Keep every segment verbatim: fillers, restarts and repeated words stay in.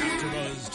AfterBuzz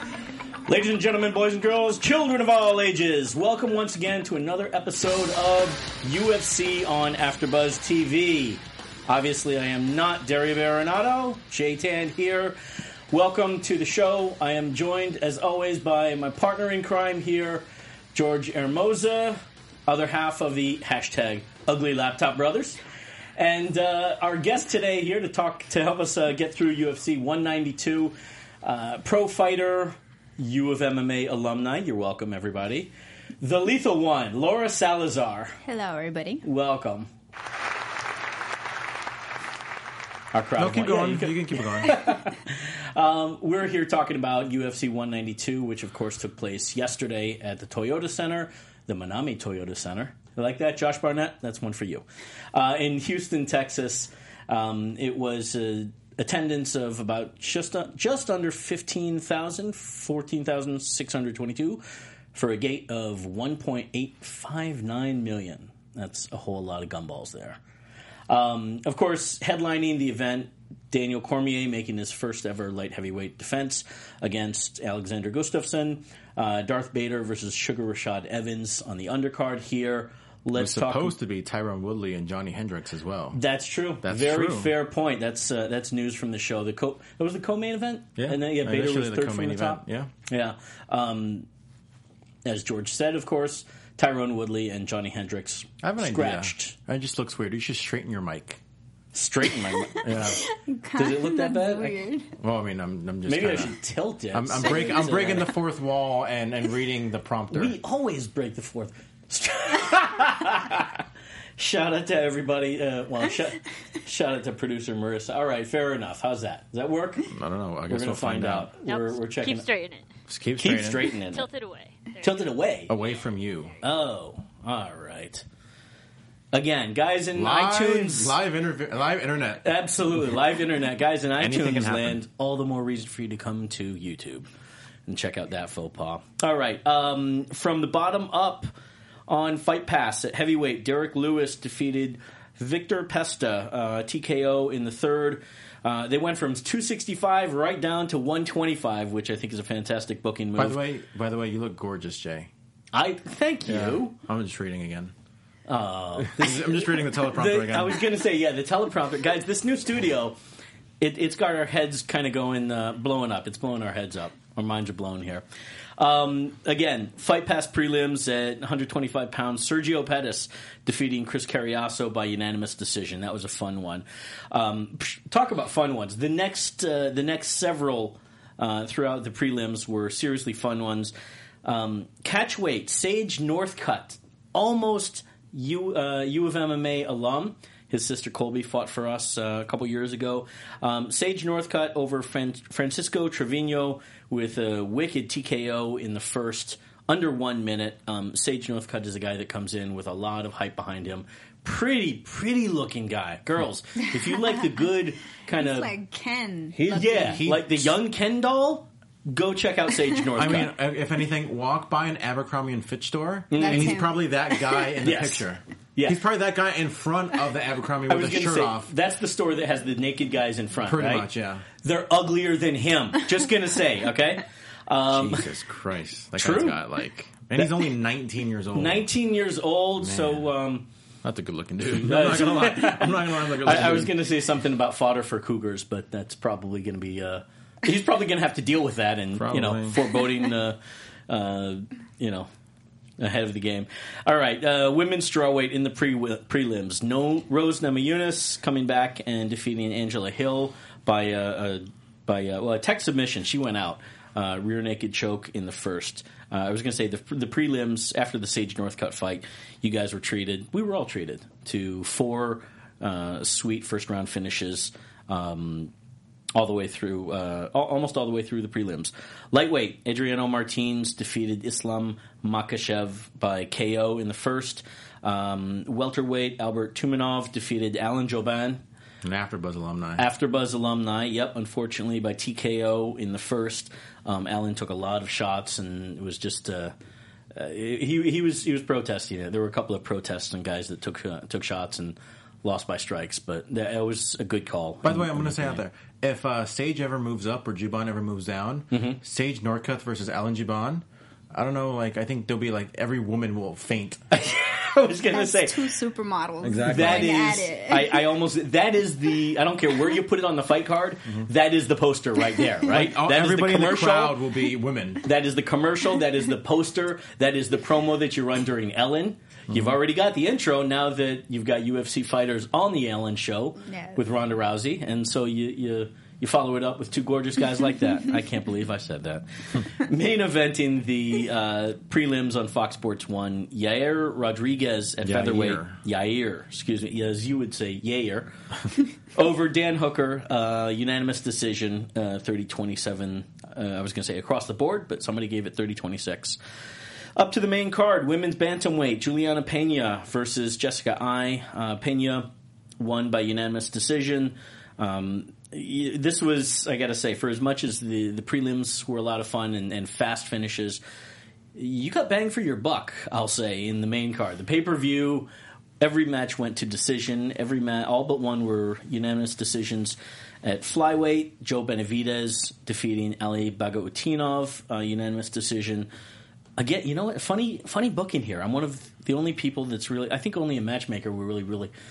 Ladies and gentlemen, boys and girls, children of all ages, welcome once again to another episode of U F C on AfterBuzz T V. Obviously, I am not Dario Baronato. Jay Tan here. Welcome to the show. I am joined, as always, by my partner in crime here, George Hermosa, other half of the hashtag Ugly Laptop Brothers. And uh, our guest today here to talk to help us uh, get through U F C one ninety-two, uh, pro fighter, U of M M A alumni. You're welcome, everybody. The Lethal One, Laura Salazar. Hello, everybody. Welcome. Our crowd. No, keep going. Yeah, you can, you can keep going. um, we're here talking about U F C one ninety-two, which of course took place yesterday at the Toyota Center, the Minami Toyota Center. You like that, Josh Barnett? That's one for you. Uh, in Houston, Texas, um, it was uh, attendance of about just uh, just under fifteen thousand, fourteen thousand six hundred twenty-two, for a gate of one point eight five nine million. That's a whole lot of gumballs there. Um, of course, headlining the event, Daniel Cormier making his first ever light heavyweight defense against Alexander Gustafsson. Uh, Darth Bader versus Sugar Rashad Evans on the undercard here. Let's talk. It was supposed to be Tyrone Woodley and Johnny Hendricks as well. That's true. That's Very true. fair point. That's uh, that's news from the show. The co- that was the co-main event? Yeah. And then yeah, Bader was third from the top. Yeah. Yeah. Um, as George said, of course, Tyrone Woodley and Johnny Hendricks I have an scratched. Idea. It just looks weird. You should straighten your mic. Straighten my mic? Yeah. God, does it look that bad? Weird. Well, I mean, I'm, I'm just maybe kinda, I should tilt it. I'm, I'm, break, I'm breaking the fourth wall and, and reading the prompter. We always break the fourth. Shout out to everybody. Uh, well, sh- shout out to producer Marissa. All right, fair enough. How's that? Does that work? I don't know. I guess we're gonna we'll find out. out. Nope. We're, we're checking. Keep straightening it. Just keep straightening. Keep straightening it. Tilt it away. Tilted away. Away from you. Oh, all right. Again, guys in live, iTunes. Live, interv- live internet. Absolutely, live internet. Guys in iTunes land, all the more reason for you to come to YouTube and check out that faux pas. All right. Um, from the bottom up on Fight Pass at heavyweight, Derek Lewis defeated Victor Pesta, uh, T K O in the third. Uh, they went from two sixty-five right down to one twenty-five, which I think is a fantastic booking move. By the way, by the way, you look gorgeous, Jay. I thank you. Yeah, I'm just reading again. Oh, is, I'm just reading the teleprompter the, again. I was going to say, yeah, the teleprompter, guys. This new studio, it, it's got our heads kind of going, uh, blowing up. It's blowing our heads up. Our minds are blown here. Um, again, Fight Pass prelims at one twenty-five pounds. Sergio Pettis defeating Chris Carriasso by unanimous decision. That was a fun one. Um, talk about fun ones. The next, uh, the next several uh, throughout the prelims were seriously fun ones. Um, catchweight Sage Northcutt, almost U, uh, U of M M A alum. His sister Colby fought for us uh, a couple years ago. Um, Sage Northcutt over Fran- Francisco Trevino with a wicked T K O in the first, under one minute. Um, Sage Northcutt is a guy that comes in with a lot of hype behind him. Pretty, pretty looking guy. Girls, if you like the good kind of... like Ken. He, yeah, he, like the young Ken doll. Go check out Sage Northcutt. I mean, if anything, walk by an Abercrombie and Fitch store, mm-hmm. and he's him. probably that guy in the yes. picture. Yeah. He's probably that guy in front of the Abercrombie with the shirt say, off. That's the store that has the naked guys in front, Pretty right? much, yeah. They're uglier than him. Just going to say, okay? Um, Jesus Christ. That true. guy's got, like... And that, he's only nineteen years old. nineteen years old, Man. so... Um, Not the good-looking dude. I'm not going to lie. I'm not going to lie. I, I was going to say something about fodder for cougars, but that's probably going to be... Uh, He's probably going to have to deal with that and, probably. you know, foreboding, uh, uh, you know, ahead of the game. All right, uh, women's strawweight in the pre- prelims. No, Rose Namajunas coming back and defeating Angela Hill by, uh, uh, by uh, well, a tech submission. She went out. uh, rear naked choke in the first. Uh, I was going to say the, the prelims after the Sage Northcutt fight, you guys were treated, we were all treated to four uh, sweet first round finishes um, all the way through, uh, almost all the way through the prelims. Lightweight, Adriano Martins defeated Islam Makhachev by K O in the first. Um, welterweight, Albert Tumenov defeated Alan Joban. An AfterBuzz alumni. AfterBuzz alumni, yep, unfortunately, by T K O in the first. Um, Alan took a lot of shots, and it was just uh, uh, he he was he was protesting it. There were a couple of protests and guys that took uh, took shots and lost by strikes, but that was a good call. By the way, I'm going to say out there, if uh, Sage ever moves up or Joban ever moves down, mm-hmm. Sage Northcutt versus Alan Joban, I don't know, like, I think there'll be, like, every woman will faint. I was going to say. Two supermodels. Exactly. That is, I, I almost, that is the, I don't care where you put it on the fight card, mm-hmm. that is the poster right there, right? Like, that everybody is the commercial. In the crowd will be women. That is the commercial, that is the poster, that is the promo that you run during Ellen. Mm-hmm. You've already got the intro now that you've got U F C fighters on the Ellen show yes. with Ronda Rousey, and so you... you You follow it up with two gorgeous guys like that. I can't believe I said that. Main eventing the uh, prelims on Fox Sports one, Yair Rodriguez at Yair. featherweight. Yair, excuse me, as you would say, Yair. Over Dan Hooker, uh, unanimous decision, uh, thirty twenty-seven. Uh, I was going to say across the board, but somebody gave it thirty twenty-six. Up to the main card, women's bantamweight, Juliana Pena versus Jessica Eye. Uh, Pena won by unanimous decision. Um, This was, I got to say, for as much as the, the prelims were a lot of fun and, and fast finishes, you got bang for your buck, I'll say, in the main card. The pay-per-view, every match went to decision. Every ma- All but one were unanimous decisions. At flyweight, Joe Benavidez defeating Ali Bagautinov, uh, unanimous decision. Again, you know what? Funny, funny book in here. I'm one of the only people that's really – I think only a matchmaker were really, really –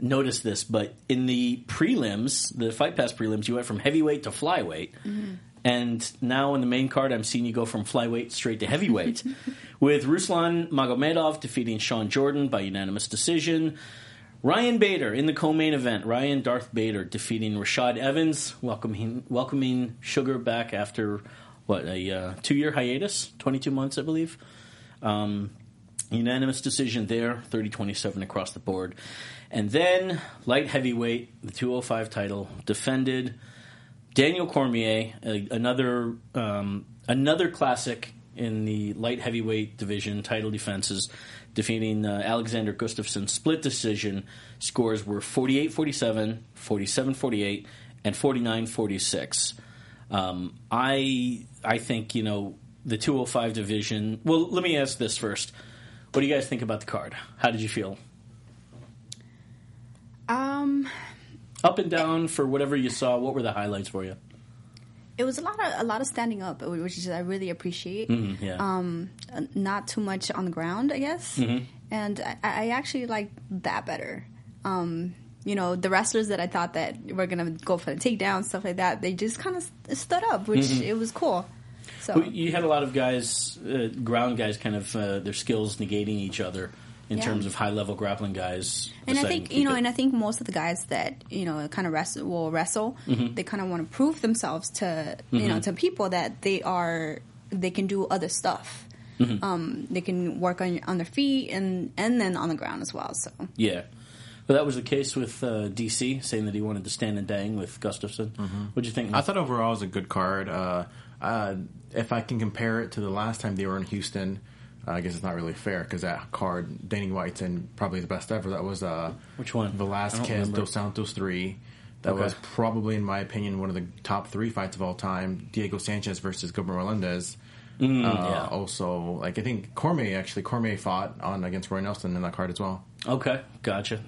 notice this, but in the prelims, the Fight Pass prelims, you went from heavyweight to flyweight, mm-hmm. and now in the main card, I'm seeing you go from flyweight straight to heavyweight, with Ruslan Magomedov defeating Shawn Jordan by unanimous decision. Ryan Bader in the co-main event, Ryan Darth Bader defeating Rashad Evans, welcoming welcoming Sugar back after what a uh, two-year hiatus, twenty-two months, I believe. Um, unanimous decision there, thirty twenty-seven across the board. And then, light heavyweight, the two oh five title, defended Daniel Cormier, a, another um, another classic in the light heavyweight division, title defenses, defeating uh, Alexander Gustafsson. Split decision, scores were forty-eight forty-seven, forty-seven forty-eight, and forty-nine forty-six. Um, I, I think, you know, the two oh five division... Well, let me ask this first. What do you guys think about the card? How did you feel? Um, up and down it, for whatever you saw. What were the highlights for you? It was a lot of a lot of standing up, which is I really appreciate. Mm, yeah. Um, not too much on the ground, I guess. Mm-hmm. And I, I actually liked that better. Um, you know, the wrestlers that I thought that were gonna go for the takedown, stuff like that, they just kind of stood up, which mm-hmm. it was cool. So you had a lot of guys, uh, ground guys, kind of uh, their skills negating each other. In yeah. terms of high-level grappling guys. And I think, you know, it. and I think most of the guys that, you know, kind of wrestle, will wrestle, mm-hmm. they kind of want to prove themselves to, you mm-hmm. know, to people that they are, they can do other stuff. Mm-hmm. Um, they can work on on their feet and, and then on the ground as well, so. Yeah. Well, that was the case with uh, D C, saying that he wanted to stand and bang with Gustafsson. Mm-hmm. What'd you think? I thought overall it was a good card. Uh, uh, if I can compare it to the last time they were in Houston... I guess it's not really fair because that card, Danny White's and probably the best ever. That was uh, which one? Velazquez Dos Santos three. That okay. was probably, in my opinion, one of the top three fights of all time. Diego Sanchez versus Gilbert Melendez. Mm, uh, yeah. Also, like I think Cormier actually Cormier fought on against Roy Nelson in that card as well. Okay, gotcha.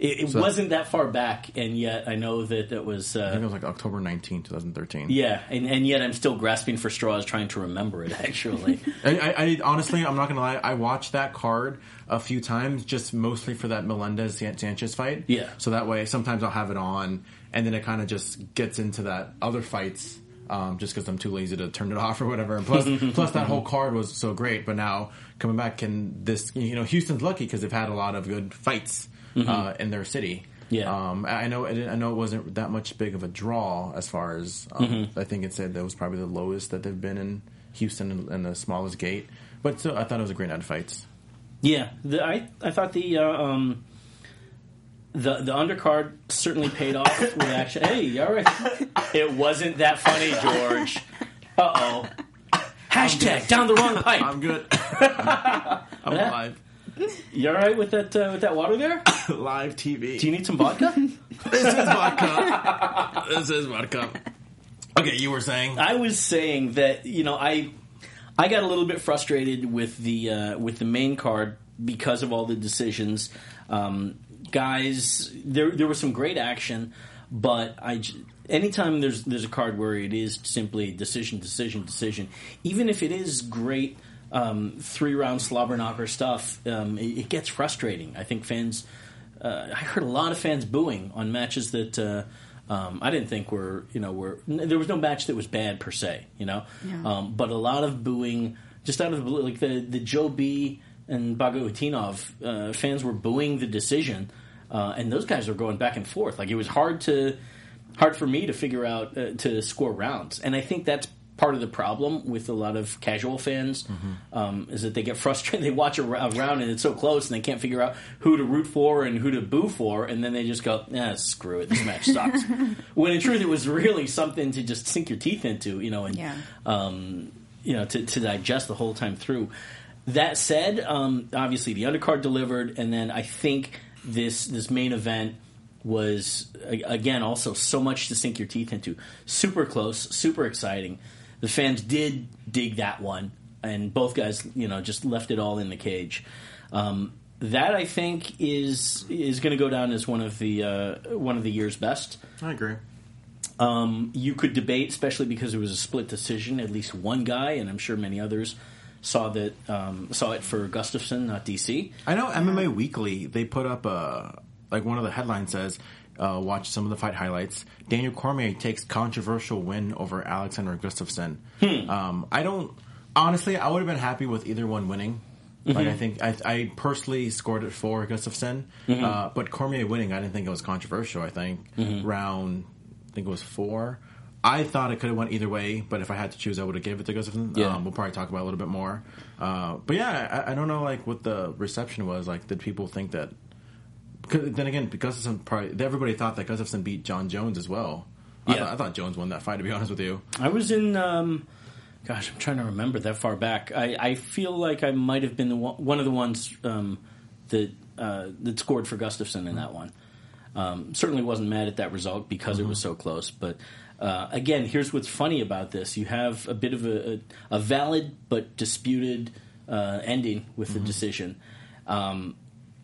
It, it so, wasn't that far back, and yet I know that it was. Uh, I think it was like October nineteenth, twenty thirteen. Yeah, and, and yet I'm still grasping for straws, trying to remember it. Actually, I, I, I honestly, I'm not gonna lie. I watched that card a few times, just mostly for that Melendez Sanchez fight. Yeah. So that way, sometimes I'll have it on, and then it kind of just gets into that other fights. Um, just because I'm too lazy to turn it off or whatever. And plus, plus that whole card was so great. But now coming back, can this you know Houston's lucky because they've had a lot of good fights mm-hmm. uh, in their city. Yeah. Um, I know. I know it wasn't that much big of a draw as far as um, mm-hmm. I think it said that was probably the lowest that they've been in Houston and the smallest gate. But still, I thought it was a great night of fights. Yeah, the, I I thought the uh, um the the undercard certainly paid off with action. Hey, you all right? It wasn't that funny, George. Uh oh. Hashtag down the wrong pipe. I'm good. I'm, I'm alive. You all right with that uh, with that water there? Live T V. Do you need some vodka? This is vodka. This is vodka. Okay, you were saying? I was saying that, you know, I I got a little bit frustrated with the uh, with the main card because of all the decisions. Um, guys, there there was some great action, but I anytime there's there's a card where it is simply decision, decision, decision, even if it is great. Um, three-round slobber knocker stuff, um, it, it gets frustrating. I think fans... Uh, I heard a lot of fans booing on matches that uh, um, I didn't think were... you know were There was no match that was bad, per se, you know? Yeah. Um, but a lot of booing, just out of the blue, like the, the Joe B. and Bagautinov, uh, fans were booing the decision, uh, and those guys were going back and forth. Like, it was hard to... hard for me to figure out, uh, to score rounds. And I think that's part of the problem with a lot of casual fans mm-hmm. um, is that they get frustrated. They watch a, a round and it's so close, and they can't figure out who to root for and who to boo for, and then they just go, "Nah, screw it. This match sucks." When in truth, it was really something to just sink your teeth into, you know, and yeah. um, you know, to, to digest the whole time through. That said, um, obviously the undercard delivered, and then I think this this main event was again also so much to sink your teeth into. Super close, super exciting. The fans did dig that one, and both guys, you know, just left it all in the cage. Um, that I think is is going to go down as one of the uh, one of the year's best. I agree. Um, you could debate, especially because it was a split decision. At least one guy, and I'm sure many others, saw that um, saw it for Gustafsson, not D C. I know M M A Weekly, they put up a like one of the headlines says. Uh, watch some of the fight highlights. Daniel Cormier takes controversial win over Alexander Gustafsson. Hmm. Um, I don't... Honestly, I would have been happy with either one winning. Mm-hmm. Like I think I, I personally scored it for Gustafsson. Mm-hmm. Uh, but Cormier winning, I didn't think it was controversial, I think. Mm-hmm. Round... I think it was four. I thought it could have went either way, but if I had to choose, I would have given it to Gustafsson. Yeah. Um, we'll probably talk about it a little bit more. Uh, but yeah, I, I don't know like what the reception was. Like, did people think that... Then again, Gustafsson probably everybody thought that Gustafsson beat John Jones as well. Yeah. I, th- I thought Jones won that fight, to be honest with you. I was in, um, gosh, I'm trying to remember that far back. I, I feel like I might have been the one, one of the ones um, that uh, that scored for Gustafsson in that one. Um, certainly wasn't mad at that result because mm-hmm. it was so close. But uh, again, here's what's funny about this: you have a bit of a, a, a valid but disputed uh, ending with mm-hmm. the decision. Um,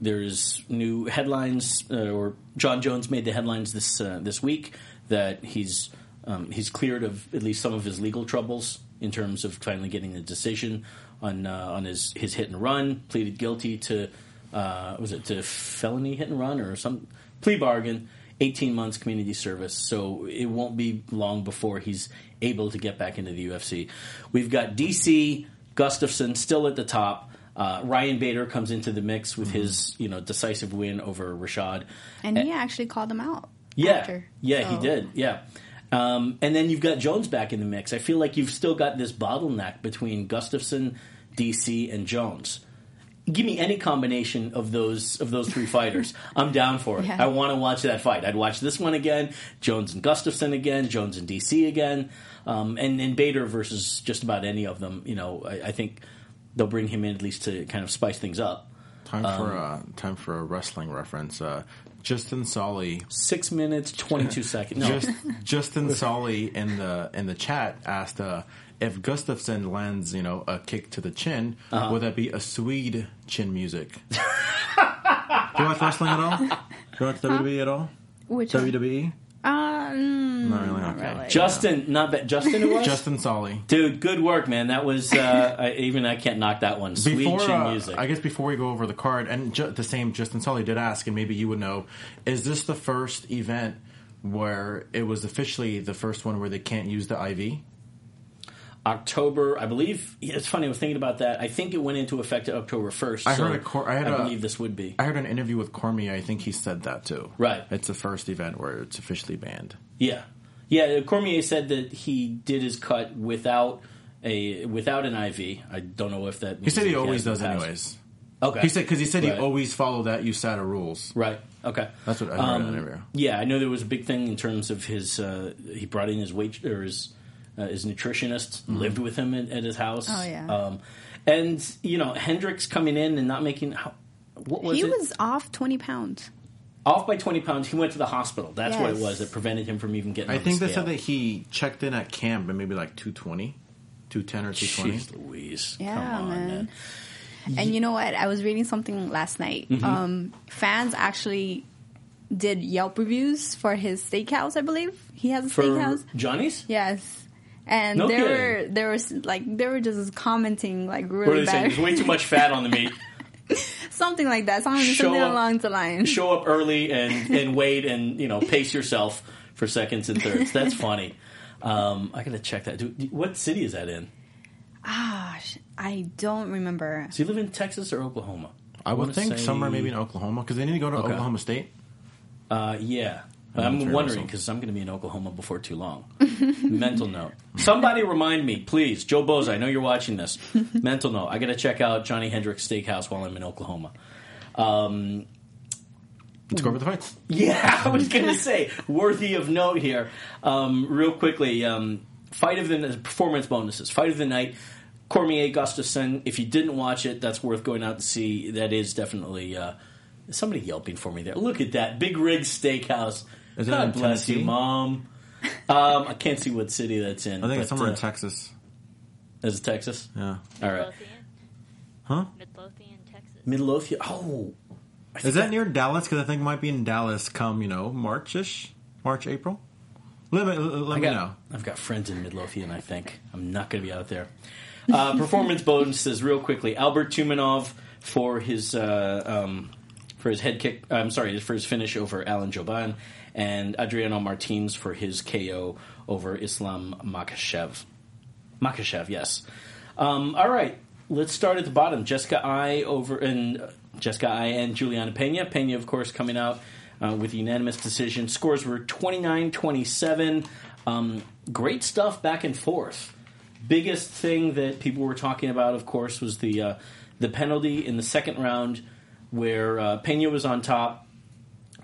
There's new headlines, uh, or John Jones made the headlines this uh, this week that he's um, he's cleared of at least some of his legal troubles in terms of finally getting a decision on uh, on his, his hit and run. Pleaded guilty to uh, was it to felony hit and run or some plea bargain, eighteen months community service. So it won't be long before he's able to get back into the U F C. We've got D C Gustafsson still at the top. Uh, Ryan Bader comes into the mix with mm-hmm. his, you know, decisive win over Rashad. And he actually called him out. Yeah. After, yeah, so. He did. Yeah. Um, and then you've got Jones back in the mix. I feel like you've still got this bottleneck between Gustafsson, D C, and Jones. Give me any combination of those of those three fighters. I'm down for it. Yeah. I want to watch that fight. I'd watch this one again, Jones and Gustafsson again, Jones and D C again, um, and, and Bader versus just about any of them. You know, I, I think... They'll bring him in at least to kind of spice things up. Time um, for a time for a wrestling reference. Uh, Justin Solly, six minutes twenty two seconds. No. Just, Justin Solly in the in the chat asked uh, if Gustafsson lands, you know, a kick to the chin, uh-huh. would that be a Swede chin music? Do you watch wrestling at all? Do you watch W W E huh? at all? Which W W E? One? Um, not really. Not okay. really. Justin, yeah. not that Justin. It was Justin Solly. Dude, good work, man. That was uh, I, even I can't knock that one. Sweet before, chin music. Uh, I guess before we go over the card, and ju- the same Justin Solly did ask, and maybe you would know: is this the first event where it was officially the first one where they can't use the I V? October, I believe. It's funny, I was thinking about that. I think it went into effect October first. I so heard a cor- I, had I believe a, this would be. I heard an interview with Cormier. I think he said that too. Right. It's the first event where it's officially banned. Yeah. Yeah, Cormier said that he did his cut without a without an I V. I don't know if that means... He said he, he always does anyways. Okay. He said because he said right. he always followed that U S A D A rules. Right. Okay. That's what I heard um, in the interview. Yeah, I know there was a big thing in terms of his... Uh, he brought in his weight... or his... Uh, his nutritionist mm-hmm. lived with him at, at his house. Oh, yeah. Um, and, you know, Hendricks coming in and not making... How, what was he it? was off twenty pounds. Off by twenty pounds. He went to the hospital. That's yes. what it was that prevented him from even getting I on think the they said that he checked in at camp at maybe like two twenty, two ten or two twenty. Jeez Louise. Yeah, Come on, man. man. And you know what? I was reading something last night. Mm-hmm. Um, fans actually... did Yelp reviews for his steakhouse, I believe. He has a for steakhouse. Johnny's? Yes. And no they kidding. were they were like they were just commenting like really what are they bad. Saying? There's way too much fat on the meat. Something like that. Something, show something up, along the line. Show up early and, and wait and, you know, pace yourself for seconds and thirds. That's funny. Um, I gotta check that. Do, do, what city is that in? Ah, I don't remember. Does he live in Texas or Oklahoma? I, I would think say... somewhere maybe in Oklahoma because they need to go to okay. Oklahoma State. Uh, yeah. I'm, I'm wondering, because I'm going to be in Oklahoma before too long. Mental note. Somebody remind me, please. Joe Bozo, I know you're watching this. Mental note. I got to check out Johnny Hendricks Steakhouse while I'm in Oklahoma. Um, Let's go over the fights. Yeah, I was going to say, worthy of note here. Um, real quickly, um, fight of the performance bonuses. Fight of the night. Cormier Gustafsson. If you didn't watch it, that's worth going out to see. That is definitely... Uh, somebody yelping for me there. Look at that. Big Rig Steakhouse. Is God in bless Tennessee? You, Mom. Um, I can't see what city that's in. I think but, it's somewhere uh, in Texas. Is it Texas? Yeah. Midlothian. All right. Huh? Midlothian, Texas. Midlothian. Oh. Is that I... near Dallas? Because I think it might be in Dallas come, you know, March-ish? March, April? Let me, let me got, know. I've got friends in Midlothian, I think. I'm not going to be out there. Uh, performance bonuses, real quickly. Albert Tumenov for his... Uh, um, For his head kick, I'm sorry, for his finish over Alan Joban, and Adriano Martins for his K O over Islam Makhachev. Makhachev, yes. Um, all right, let's start at the bottom. Jessica Eye over and uh, Jessica Eye and Juliana Pena. Pena, of course, coming out uh, with a unanimous decision. Scores were twenty-nine twenty-seven. Um, great stuff back and forth. Biggest thing that people were talking about, of course, was the uh, the penalty in the second round, where uh, Pena was on top,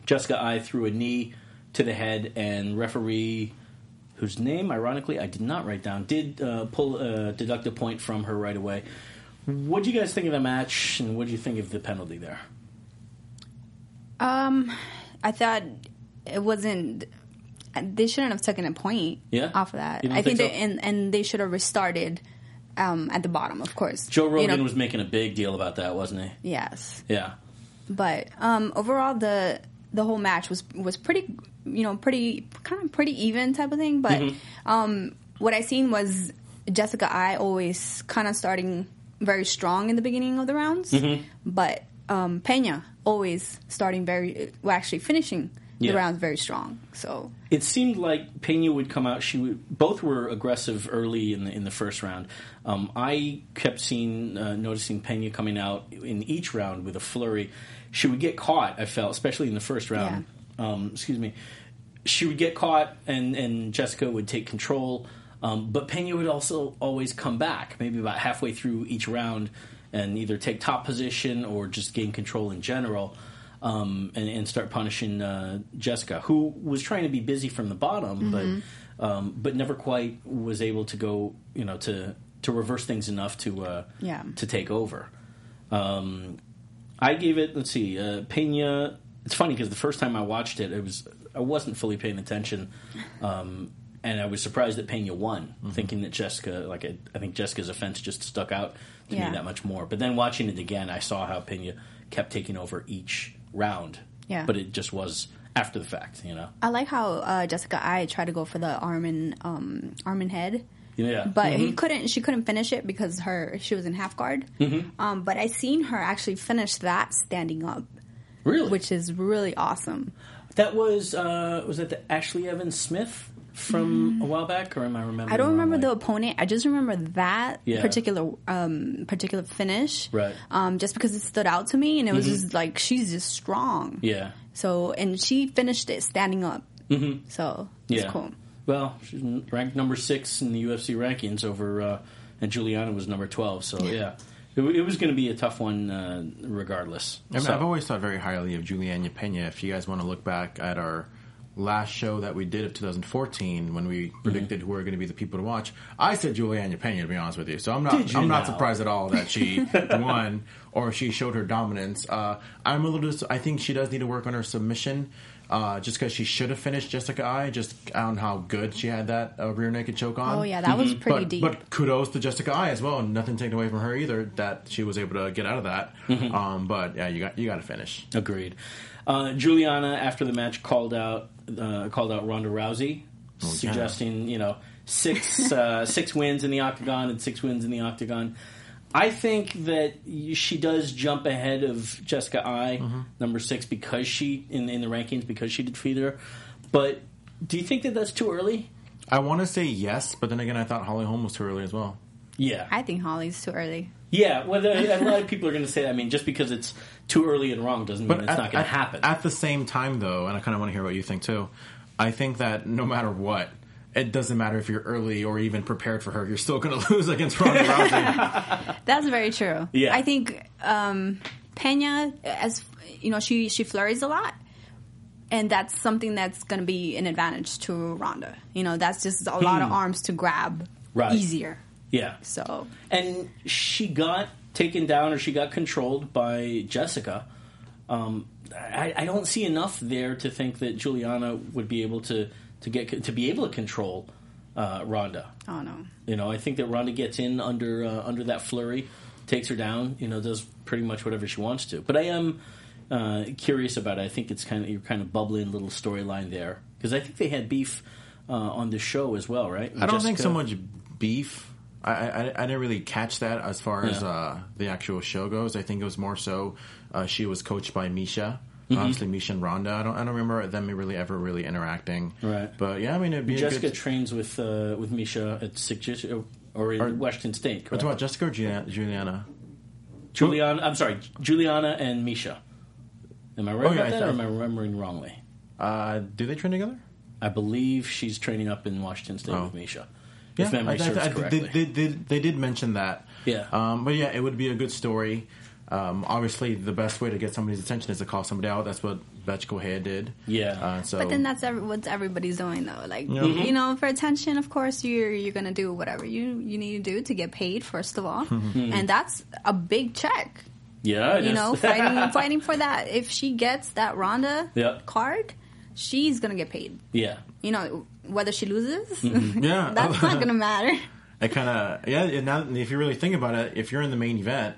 Jessica Eye threw a knee to the head, and referee, whose name, ironically, I did not write down, did uh, pull uh, deduct a point from her right away. What do you guys think of the match, and what do you think of the penalty there? Um, I thought it wasn't... They shouldn't have taken a point yeah? off of that. I think, think so? they, and, and they should have restarted... Um, at the bottom, of course. Joe Rogan you know, was making a big deal about that, wasn't he? Yes. Yeah. But um, overall, the the whole match was was pretty, you know, pretty kind of pretty even type of thing. But mm-hmm. um, what I seen was Jessica Eye always kind of starting very strong in the beginning of the rounds, mm-hmm. but um, Pena always starting very, well, actually finishing. Yeah. The round's very strong, so it seemed like Pena would come out. She would, both were aggressive early in the in the first round. Um, I kept seeing uh, noticing Pena coming out in each round with a flurry. She would get caught. I felt, especially in the first round. Yeah. Um, excuse me. She would get caught, and and Jessica would take control. Um, but Pena would also always come back, maybe about halfway through each round, and either take top position or just gain control in general. Um, and, and start punishing uh, Jessica, who was trying to be busy from the bottom, mm-hmm. but um, but never quite was able to go, you know, to to reverse things enough to uh, yeah. to take over. Um, I gave it. Let's see, uh, Pena. It's funny because the first time I watched it, it was I wasn't fully paying attention, um, and I was surprised that Pena won, mm-hmm. thinking that Jessica, like I, I think Jessica's offense just stuck out to yeah. me that much more. But then watching it again, I saw how Pena kept taking over each round, yeah, but it just was after the fact, you know. I like how uh, Jessica Eye tried to go for the arm and um, arm and head, yeah, but mm-hmm. he couldn't. She couldn't finish it because her she was in half guard. Mm-hmm. Um, but I seen her actually finish that standing up, really, which is really awesome. That was uh, was that the Ashley Evans Smith from a while back, or am I remembering? I don't remember the opponent. I just remember that yeah. particular um, particular finish, right? Um, just because it stood out to me, and it was mm-hmm. just like, she's just strong, yeah. So, and she finished it standing up, mm-hmm. so it's yeah. cool. Well, she's ranked number six in the U F C rankings over, uh, and Juliana was number twelve. So yeah. yeah. It was going to be a tough one, uh, regardless. I mean, so. I've always thought very highly of Juliana Pena. If you guys want to look back at our last show that we did of twenty fourteen, when we predicted mm-hmm. who are going to be the people to watch, I said Juliana Pena, to be honest with you. So I'm not I'm not surprised at all that she won, or she showed her dominance. Uh, I'm a little. Dis- I think she does need to work on her submission. Uh, just because she should have finished Jessica Eye, just on how good she had that uh, rear naked choke on. Oh, yeah, that mm-hmm. was pretty but, deep. But kudos to Jessica Eye as well, and nothing taken away from her either, that she was able to get out of that. Mm-hmm. Um, but, yeah, you got you got to finish. Agreed. Uh, Juliana, after the match, called out uh, called out Ronda Rousey, oh, suggesting, yeah. you know, six uh, six wins in the octagon and six wins in the octagon. I think that she does jump ahead of Jessica Eye, mm-hmm. number six, because she in, in the rankings because she defeated her. But do you think that that's too early? I want to say yes, but then again, I thought Holly Holm was too early as well. Yeah, I think Holly's too early. Yeah, well, a lot of people are going to say that. I mean, just because it's too early and wrong doesn't mean but it's at, not going to happen. At the same time, though, and I kind of want to hear what you think too. I think that no matter what. It doesn't matter if you're early or even prepared for her. You're still going to lose against Ronda Rousey. That's very true. Yeah. I think um, Pena, as you know, she, she flurries a lot. And that's something that's going to be an advantage to Ronda. You know, that's just a lot hmm. of arms to grab right. easier. Yeah. So. And she got taken down, or she got controlled by Jessica. Um, I, I don't see enough there to think that Juliana would be able to... To get to be able to control uh, Ronda. Oh no! You know, I think that Ronda gets in under uh, under that flurry, takes her down. You know, does pretty much whatever she wants to. But I am uh, curious about it. I think it's kind of your kind of bubbling little storyline there, because I think they had beef uh, on the show as well, right? And I don't Jessica... think so much beef. I, I I didn't really catch that as far yeah. as uh, the actual show goes. I think it was more so uh, she was coached by Misha. Mm-hmm. Honestly, Misha and Ronda, I don't, I don't remember them really ever really interacting. Right, but yeah, I mean, it'd be Jessica a good... trains with uh, with Misha at six, or in or, Washington State. Correct? It's about Jessica or Juliana? Juliana, I'm sorry, Juliana and Misha. Am I right oh, about yeah, that, I, or am I remembering wrongly? Uh, do they train together? I believe she's training up in Washington State oh. with Misha. Yeah, if memory I, serves I, I, correctly, they, they, they, they did mention that. Yeah, um, but yeah, it would be a good story. Um, obviously, the best way to get somebody's attention is to call somebody out. That's what Betchko Hair did. Yeah. Uh, so. But then that's every, what everybody's doing, though. Like, mm-hmm. you know, for attention, of course, you're you're gonna do whatever you you need to do to get paid. First of all, mm-hmm. and that's a big check. Yeah. You know, fighting fighting for that. If she gets that Ronda yep. card, she's gonna get paid. Yeah. You know, whether she loses, mm-hmm. yeah, that's not gonna matter. It kind of yeah. Now, if you really think about it, if you're in the main event.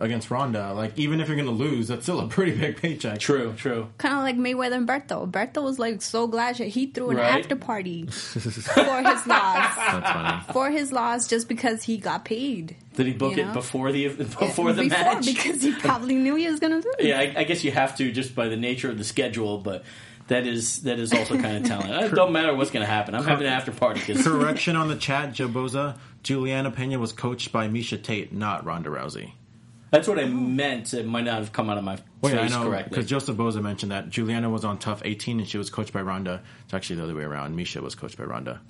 Against Ronda, like, even if you're going to lose, that's still a pretty big paycheck. True, true. Kind of like Mayweather and Berto. Berto was, like, so glad he threw an right? after party for his loss. That's funny. For his loss, just because he got paid. Did he book you know? it before the before yeah, the before, match? Because he probably knew he was going to do it. Yeah, I, I guess you have to, just by the nature of the schedule, but... That is that is also kind of telling. It don't matter what's going to happen. I'm having an after party. Cause. Correction on the chat, Joe Bozo. Juliana Pena was coached by Misha Tate, not Ronda Rousey. That's what I meant. It might not have come out of my face well, yeah, I know, correctly. Because Joseph Bozo mentioned that Juliana was on Tough eighteen and she was coached by Ronda. It's actually the other way around. Misha was coached by Ronda.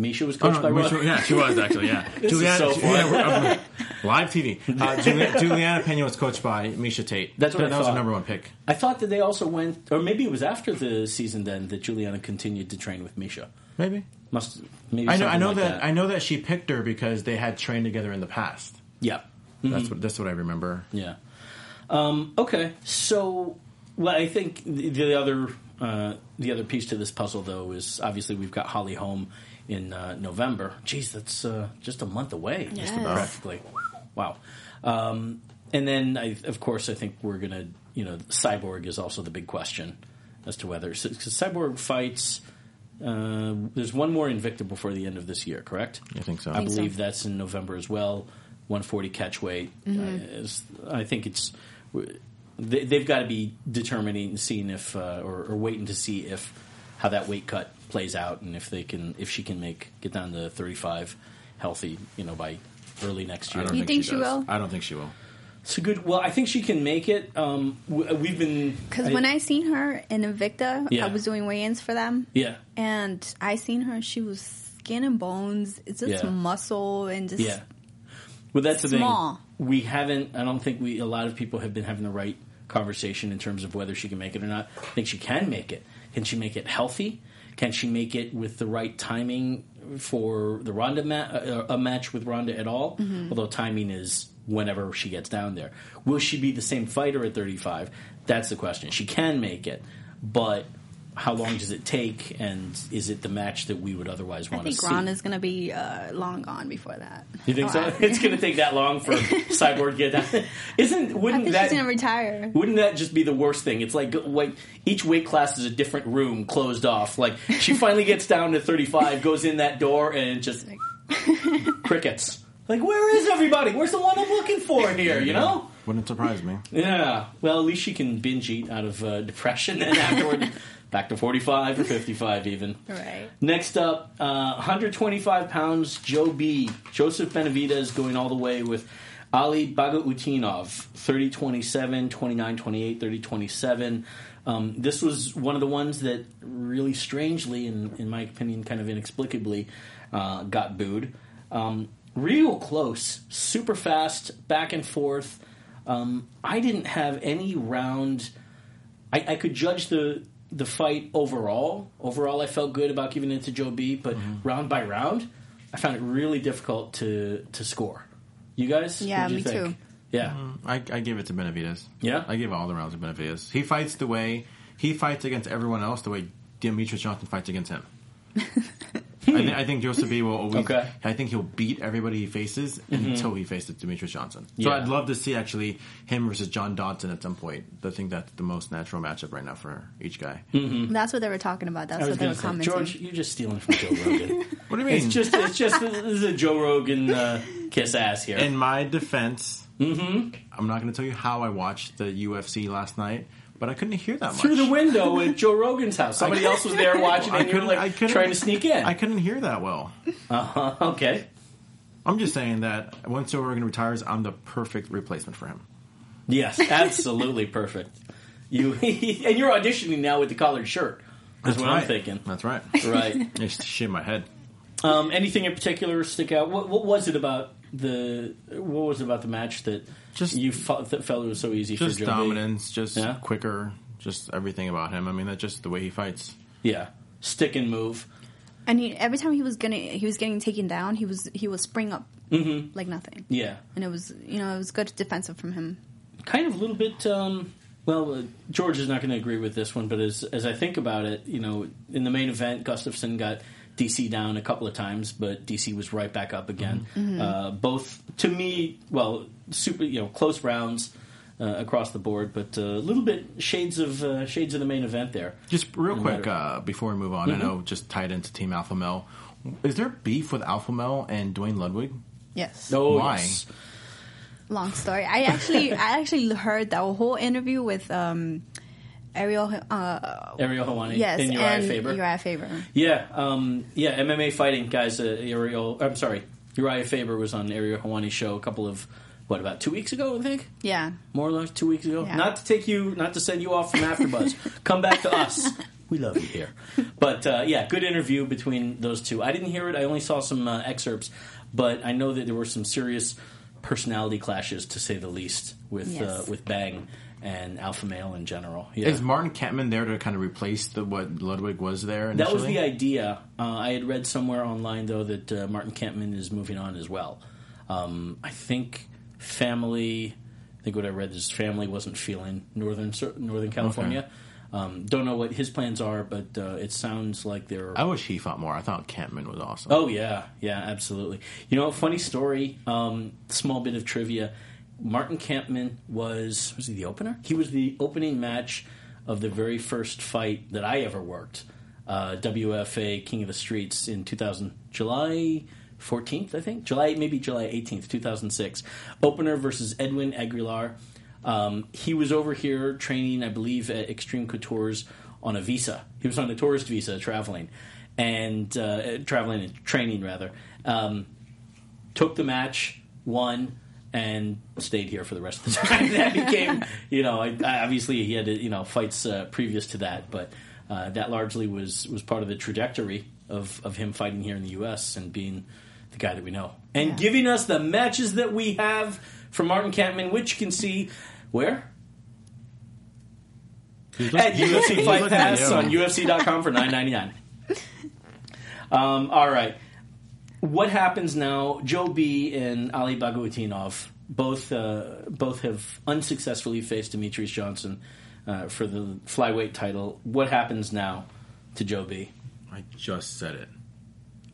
Misha was coached oh, no, by Misha, Ronda? Yeah, she was, actually, yeah. This Juliana, is so fun. Yeah, um, live T V. Uh, Juliana, Juliana Pena was coached by Misha Tate. That's what that, I that thought. That was the number one pick. I thought that they also went, or maybe it was after the season then, that Juliana continued to train with Misha. Maybe. Must. Maybe I know, I know like that, that. I know that she picked her because they had trained together in the past. Yeah. Mm-hmm. That's what that's what I remember. Yeah. Um, okay. So, well, I think the, the other uh, the other piece to this puzzle, though, is obviously we've got Holly Holm in uh, November. Jeez, that's uh, just a month away, yes. just about. Practically. Wow. Um, and then, I, of course, I think we're gonna, you know, Cyborg is also the big question as to whether because Cyborg fights. Uh, there's one more Invicta before the end of this year, correct? I think so. I, I think believe so. That's in November as well. one forty catch weight. Mm-hmm. Uh, is, I think it's they, they've got to be determining, seeing if, uh, or, or waiting to see if how that weight cut plays out, and if they can, if she can make get down to thirty-five healthy, you know, by early next year. I don't you think, think she, she will? I don't think she will. It's a good. Well, I think she can make it. Um, we've been because when I seen her in Invicta, yeah. I was doing weigh-ins for them. Yeah, and I seen her. She was skin and bones. It's just yeah. muscle and just yeah. Well, that's small. The thing. We haven't. I don't think we. A lot of people have been having the right conversation in terms of whether she can make it or not. I think she can make it. Can she make it healthy? Can she make it with the right timing for the Ronda ma- uh, a match with Ronda at all? Mm-hmm. Although timing is. Whenever she gets down there. Will she be the same fighter at thirty-five? That's the question. She can make it, but how long does it take, and is it the match that we would otherwise want to see? I think Ronda's going to be uh, long gone before that. You think oh, so? I, it's going to take that long for Cyborg to get down? Isn't, wouldn't I think that, she's going to retire. Wouldn't that just be the worst thing? It's like, like each weight class is a different room closed off. Like she finally gets down to thirty-five, goes in that door, and just crickets. Like, where is everybody? Where's the one I'm looking for in here, you know? Wouldn't surprise me. Yeah. Well, at least she can binge eat out of uh, depression and afterward back to forty-five or fifty-five even. Right. Next up, uh, one hundred twenty-five pounds, Joe B. Joseph Benavidez going all the way with Ali Bagautinov, thirty twenty-seven, twenty-nine twenty-eight, thirty twenty-seven. Um, this was one of the ones that really strangely, and in my opinion kind of inexplicably, uh, got booed. Um Real close, super fast, back and forth. Um, I didn't have any round. I, I could judge the the fight overall. Overall, I felt good about giving it to Joe B, but mm-hmm. round by round, I found it really difficult to, to score. You guys? Yeah, what did you me think? Too. Yeah. Um, I, I give it to Benavidez. Yeah? I give all the rounds to Benavidez. He fights the way, he fights against everyone else the way Demetrius Johnson fights against him. I, th- I think Joseph B will always... Okay. I think he'll beat everybody he faces mm-hmm. until he faces Demetrius Johnson. Yeah. So I'd love to see, actually, him versus John Dodson at some point. I think that's the most natural matchup right now for each guy. Mm-hmm. That's what they were talking about. That's what they were say, commenting. George, you're just stealing from Joe Rogan. What do you mean? It's just, it's just this is a Joe Rogan uh, kiss ass here. In my defense, mm-hmm. I'm not going to tell you how I watched the U F C last night. But I couldn't hear that much. Through the window at Joe Rogan's house. Somebody else was there watching it and you were like trying to sneak in. I couldn't hear that well. Uh-huh. Okay. I'm just saying that once Joe Rogan retires, I'm the perfect replacement for him. Yes, absolutely perfect. You And you're auditioning now with the collared shirt. That's, That's what right. I'm thinking. That's right. Right. It's shit in my head. Um, anything in particular stick out? What, what was it about the what was it about the match that just you felt, that felt it was so easy for Joe? Just dominance, just yeah? quicker, just everything about him. I mean, that's just the way he fights. Yeah, stick and move. And he, every time he was gonna he was getting taken down, he was he was spring up mm-hmm. like nothing. Yeah, and it was you know it was good defensive from him. Kind of a little bit. Um, well, uh, George is not going to agree with this one, but as as I think about it, you know, in the main event, Gustafsson got D C down a couple of times, but D C was right back up again. Mm-hmm. Uh, both, to me, well, super, you know, close rounds uh, across the board, but a uh, little bit shades of uh, shades of the main event there. Just real no quick uh, before we move on, mm-hmm. I know just tied into Team Alpha Male. Is there beef with Alpha Male and Dwayne Ludwig? Yes. Oh, why? Yes. Long story. I actually, I actually heard that whole interview with. Um, Ariel, uh, Ariel Helwani. Yes, and Uriah Faber. Uriah Faber. Yeah, um, yeah. M M A fighting guys. Uh, Ariel. I'm sorry. Uriah Faber was on Ariel Helwani's show a couple of what about two weeks ago? I think. Yeah. More or less two weeks ago. Yeah. Not to take you, not to send you off from AfterBuzz. Come back to us. We love you here. But uh, yeah, good interview between those two. I didn't hear it. I only saw some uh, excerpts, but I know that there were some serious personality clashes, to say the least, with yes. uh, with Bang. And Alpha Male in general. Yeah. Is Martin Kampmann there to kind of replace the, what Ludwig was there initially? That was the idea. Uh, I had read somewhere online, though, that uh, Martin Kampmann is moving on as well. Um, I think family, I think what I read is family wasn't feeling Northern Northern California. Okay. Um, don't know what his plans are, but uh, it sounds like they're... I wish he fought more. I thought Kampmann was awesome. Oh, yeah. Yeah, absolutely. You know, funny story, um, small bit of trivia. Martin Kampmann was... Was he the opener? He was the opening match of the very first fight that I ever worked. Uh, W F A King of the Streets in two thousand... July fourteenth, I think? July, maybe July eighteenth, two thousand six. Opener versus Edwin Aguilar. Um, he was over here training, I believe, at Extreme Couture's on a visa. He was on a tourist visa traveling, and uh, traveling and training, rather. Um, took the match, won, and stayed here for the rest of the time. That became, you know, I, I obviously he had, you know, fights uh, previous to that, but uh, that largely was, was part of the trajectory of, of him fighting here in the U S and being the guy that we know. And yeah. giving us the matches that we have from Martin Kampmann, which you can see where? At U F C Fight Pass on U F C dot com for nine ninety-nine. Um, all right. What happens now? Joe B and Ali Bagautinov both uh, both have unsuccessfully faced Demetrius Johnson uh, for the flyweight title. What happens now to Joe B? I just said it.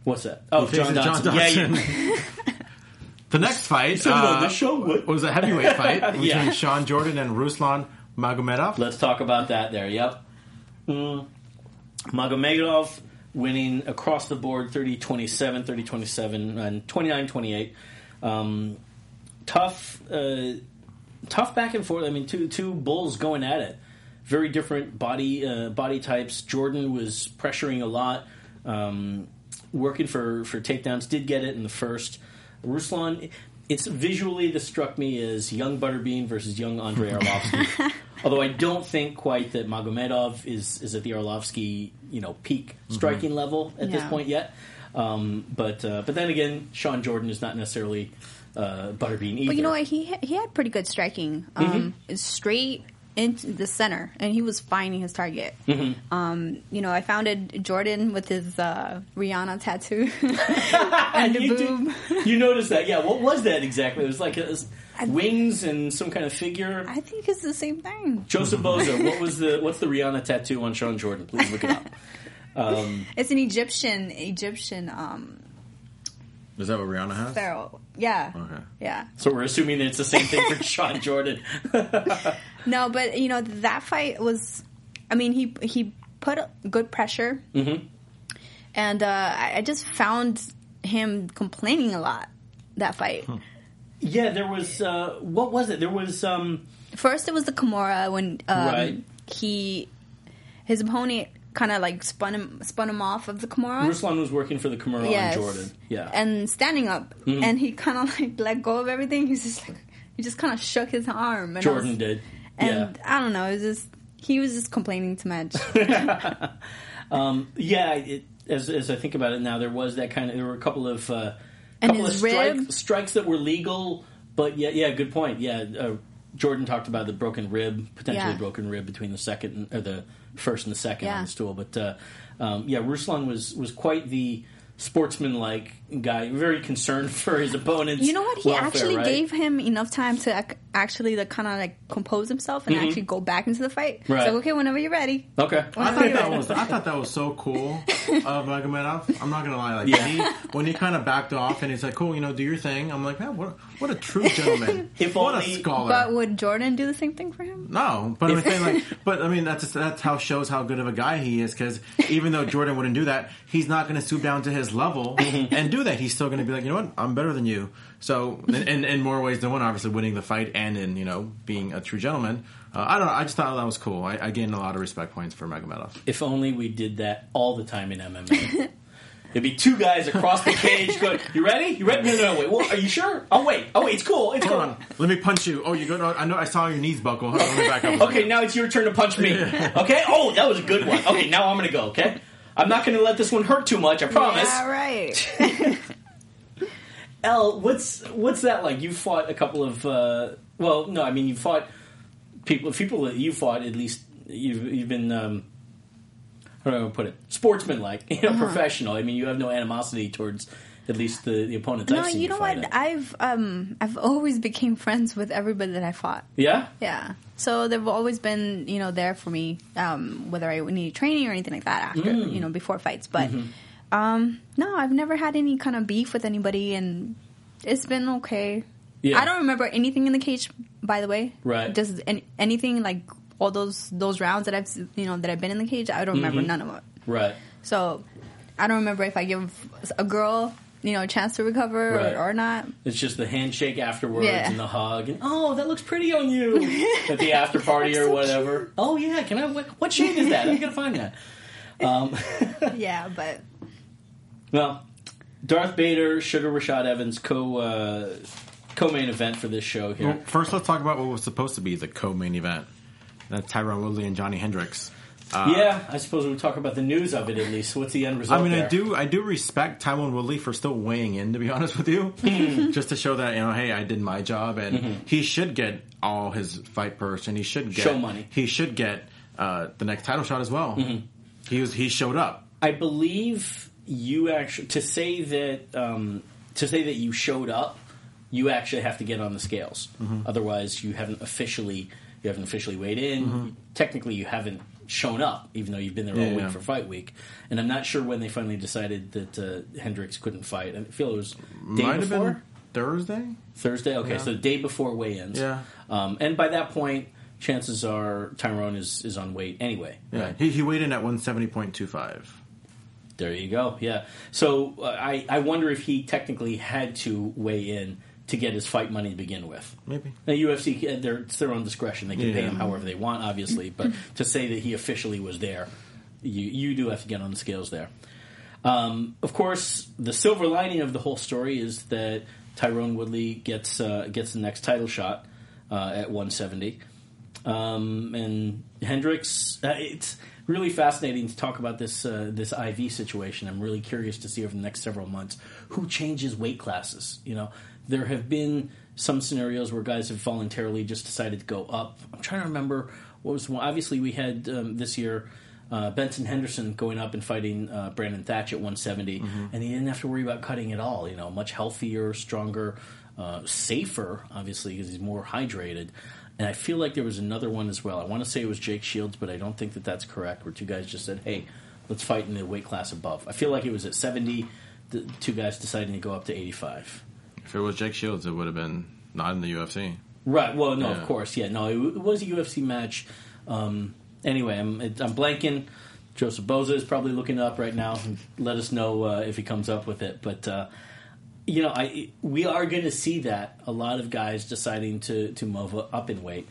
What's that? Oh, John Dodson. John Dodson. Yeah, you... The next fight uh, was a heavyweight fight between yeah. Shawn Jordan and Ruslan Magomedov. Let's talk about that there. Yep. Mm. Magomedov winning across the board thirty twenty-seven, thirty twenty-seven, and twenty-nine twenty-eight. Um, tough, uh, tough back and forth. I mean, two two bulls going at it. Very different body uh, body types. Jordan was pressuring a lot, um, working for, for takedowns. Did get it in the first. Ruslan, it's visually that struck me as young Butterbean versus young Andrei Arlovsky. Although I don't think quite that Magomedov is, is at the Arlovsky, you know, peak striking mm-hmm. level at yeah. this point yet. Um, but uh, but then again, Shawn Jordan is not necessarily uh, Butterbean either. But you know what? He he had pretty good striking, um, mm-hmm. straight into the center, and he was finding his target. Mm-hmm. Um, you know, I founded Jordan with his uh, Rihanna tattoo and you, boob. Did, you noticed that, yeah? What was that exactly? It was like a, a wings think, and some kind of figure. I think it's the same thing. Joseph Bozo, what was the what's the Rihanna tattoo on Shawn Jordan? Please look it up. Um, it's an Egyptian Egyptian. Um, Is that what Rihanna has? Feral. Yeah. Okay. Yeah. So we're assuming it's the same thing for Shawn Jordan. No, but, you know, that fight was... I mean, he he put good pressure. Mm-hmm. And uh, I just found him complaining a lot, that fight. Huh. Yeah, there was... Uh, what was it? There was... Um... First, it was the Kimura when um, right. he... His opponent... kind of like spun him spun him off of the Kimura. Ruslan was working for the Kimura yes. on Jordan. Yeah. And standing up. Mm-hmm. And he kind of like let go of everything. He's just like, he just kind of shook his arm. And Jordan was, did. And yeah. I don't know. It was just, he was just complaining too much. um, yeah. It, as, as I think about it now, there was that kind of, there were a couple of, uh, couple of strike, strikes that were legal, but yeah, yeah, good point. Yeah. Uh, Jordan talked about the broken rib, potentially yeah. broken rib between the second and, or the first and the second yeah. on the stool. But uh, um, yeah, Ruslan was, was quite the sportsman-like guy, very concerned for his opponents. You know what? He welfare, actually right? gave him enough time to ac- actually like, kind of like compose himself and mm-hmm. actually go back into the fight. Right. So okay, whenever you're ready. Okay. I thought, that was, I thought that was so cool of uh, Magomedov. I'm not gonna lie, like yeah. he, when he kind of backed off and he's like, "Cool, you know, do your thing." I'm like, "Man, what? What a true gentleman! If what only, a scholar!" But would Jordan do the same thing for him? No, but I'm saying like, but I mean that's just, that's how shows how good of a guy he is. Because even though Jordan wouldn't do that, he's not gonna stoop down to his level and do that. He's still going to be like, you know what, I'm better than you. So, in, in more ways than one, obviously winning the fight and in, you know, being a true gentleman. Uh, I don't know. I just thought that was cool. I, I gained a lot of respect points for Magomedov. If only we did that all the time in M M A. It'd be two guys across the cage going, you ready? You ready? No, no, no, wait. Well, are you sure? Oh, wait. Oh, wait. It's cool. It's Hold cool. on. Let me punch you. Oh, you go. No, I know. I saw your knees buckle. Hold on, let me back up. Okay, now it's your turn to punch me. Okay? Oh, that was a good one. Okay, now I'm going to go. Okay? I'm not going to let this one hurt too much, I promise. Yeah, right. Elle, what's what's that like? You fought a couple of, uh, well, no, I mean, you fought people, people that you fought, at least, you've, you've been, um, I don't know how to put it, sportsman-like, you know, uh-huh. professional. I mean, you have no animosity towards at least the, the opponents no, I've seen you know you fight what? At. I've, um, I've always became friends with everybody that I fought. Yeah? Yeah. So they've always been, you know, there for me, um, whether I needed training or anything like that after, mm. you know, before fights. But, mm-hmm. um, no, I've never had any kind of beef with anybody, and it's been okay. Yeah. I don't remember anything in the cage, by the way. Right. Just any, anything, like, all those those rounds that I've, you know, that I've been in the cage, I don't mm-hmm. remember none of it. Right. So I don't remember if I give a girl... you know, a chance to recover right. or, or not. It's just the handshake afterwards yeah. and the hug. And, oh, that looks pretty on you at the after party or so whatever. Cute. Oh, yeah. Can I? What, what shade is that? I'm going to find that. Um, yeah, but... Well, Darth Bader, Sugar Rashad Evans, co, uh, co-main event for this show here. Well, first, let's talk about what was supposed to be the co-main event. That's Tyrone Woodley and Johnny Hendricks. Uh, yeah, I suppose we'll talk about the news of it at least. What's the end result? I mean, there? I do, I do respect Tyrone Woodley for still weighing in. To be honest with you, just to show that you know, hey, I did my job, and mm-hmm. he should get all his fight purse, and he should get show money. He should get uh, the next title shot as well. Mm-hmm. He was, he showed up. I believe you actually to say that um, to say that you showed up, you actually have to get on the scales. Mm-hmm. Otherwise, you haven't officially you haven't officially weighed in. Mm-hmm. Technically, you haven't. Shown up, even though you've been there all yeah, week yeah. for fight week, and I'm not sure when they finally decided that uh, Hendricks couldn't fight. I feel it was day might before have been Thursday. Thursday, okay, yeah. so the day before weigh-ins. Yeah, um, and by that point, chances are Tyrone is, is on weight anyway. Yeah, right? he, he weighed in at one seventy point two five. There you go. Yeah, so uh, I I wonder if he technically had to weigh in to get his fight money to begin with. Maybe. The U F C, they're, it's their own discretion. They can yeah. pay him however they want, obviously. But to say that he officially was there, you, you do have to get on the scales there. Um, of course, the silver lining of the whole story is that Tyrone Woodley gets uh, gets the next title shot uh, at one seventy. Um, and Hendricks, uh, it's really fascinating to talk about this uh, this I V situation. I'm really curious to see over the next several months who changes weight classes, you know. There have been some scenarios where guys have voluntarily just decided to go up. I'm trying to remember what was one. Obviously, we had um, this year uh, Benson Henderson going up and fighting uh, Brandon Thatch at one seventy, mm-hmm. and he didn't have to worry about cutting at all. You know, much healthier, stronger, uh, safer, obviously, because he's more hydrated. And I feel like there was another one as well. I want to say it was Jake Shields, but I don't think that that's correct, where two guys just said, hey, let's fight in the weight class above. I feel like it was at seventy, the two guys deciding to go up to eighty-five. If it was Jake Shields, it would have been not in the U F C. Right. Well, no, yeah. of course. Yeah, no, it, w- it was a U F C match. Um, anyway, I'm, it, I'm blanking. Joseph Bozo is probably looking up right now. Let us know uh, if he comes up with it. But, uh, you know, I we are going to see that. A lot of guys deciding to, to move up in weight.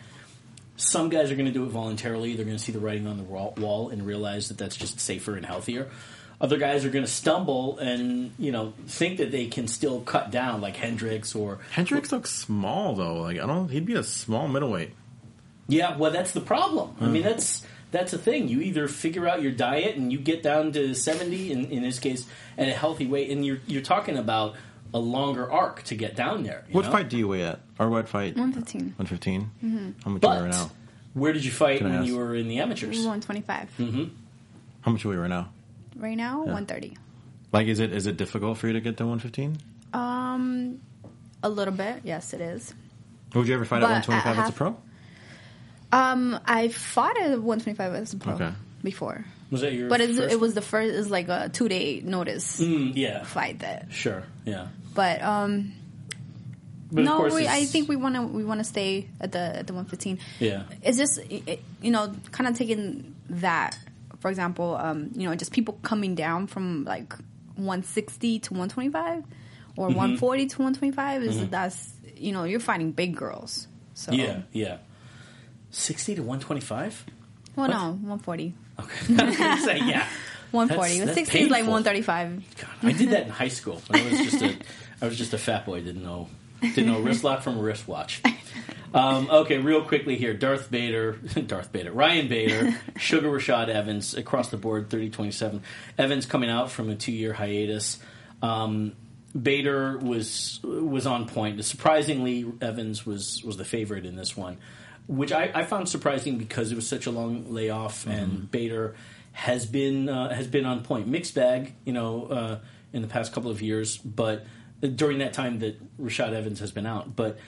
Some guys are going to do it voluntarily. They're going to see the writing on the wall and realize that that's just safer and healthier. Other guys are going to stumble and, you know, think that they can still cut down, like Hendricks or... Hendricks looks small, though. Like, I don't... He'd be a small middleweight. Yeah, well, that's the problem. Mm-hmm. I mean, that's that's the thing. You either figure out your diet and you get down to seventy, in, in this case, at a healthy weight, and you're you're talking about a longer arc to get down there. What know? Fight do you weigh at? Or what fight? one fifteen. one fifteen? Mm-hmm. How much but, are you right now? Where did you fight when ask? You were in the amateurs? one twenty-five. Mm-hmm. How much are we right now? Right now, yeah. one thirty. Like, is it is it difficult for you to get to one fifteen? Um, a little bit. Yes, it is. Would you ever fight but at one twenty-five at as a pro? Um, I fought at one twenty-five as a pro okay. before. Was that your? But first? It was the first. It was like a two day notice. Mm, yeah. Fight that. Sure. Yeah. But um. But no, we, I think we want to we want to stay at the at the one fifteen. Yeah. It's just it, you know, kind of taking that. For example, um, you know, just people coming down from like one sixty to one twenty-five or mm-hmm. one forty to one twenty-five is mm-hmm. that's you know you're fighting big girls. So yeah, yeah, sixty to one twenty-five. Well, what? No, one forty. Okay, I was gonna say yeah, one forty. That's, that's sixty painful. Is like one thirty-five. God, I did that in high school. When I was just a, I was just a fat boy. Didn't know, didn't know wrist lock from a wristwatch. Um, okay, real quickly here. Darth Bader, Darth Bader, Ryan Bader, Sugar Rashad Evans, across the board, thirty twenty-seven. Evans coming out from a two-year hiatus. Um, Bader was was on point. Surprisingly, Evans was, was the favorite in this one, which I, I found surprising because it was such a long layoff, mm-hmm. and Bader has been uh, has been on point. Mixed bag, you know, uh, in the past couple of years, but during that time that Rashad Evans has been out, but...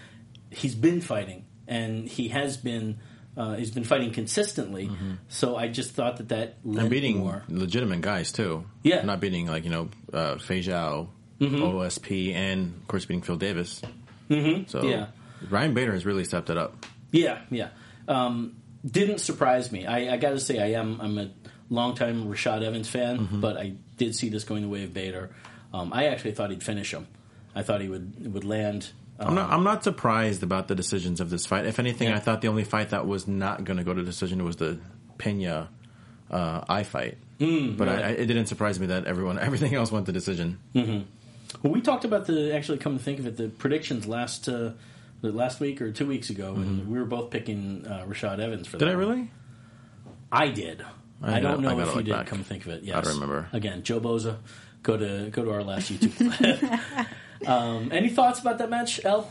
He's been fighting, and he has been uh, he's been fighting consistently. Mm-hmm. So I just thought that that and beating more. Legitimate guys too. Yeah, not beating like you know uh, Fei Zhao, mm-hmm. O S P, and of course beating Phil Davis. Mm-hmm. So yeah. Ryan Bader has really stepped it up. Yeah, yeah. Um, didn't surprise me. I, I got to say, I am I'm a longtime Rashad Evans fan, mm-hmm. but I did see this going the way of Bader. Um, I actually thought he'd finish him. I thought he would would land. Um, I'm not, I'm not surprised about the decisions of this fight. If anything, yeah. I thought the only fight that was not going to go to decision was the Pena uh, eye fight. Mm, but right. I, I, it didn't surprise me that everyone everything else went to decision. Mm-hmm. Well, we talked about the actually come to think of it, the predictions last uh, last week or two weeks ago, mm-hmm. and we were both picking uh, Rashad Evans for that. Did I really? I did. I, I don't know I if you did. Back. Come to think of it, yes. I don't remember. Again, Joe Bozo, go to go to our last YouTube. Um, any thoughts about that match, Elle?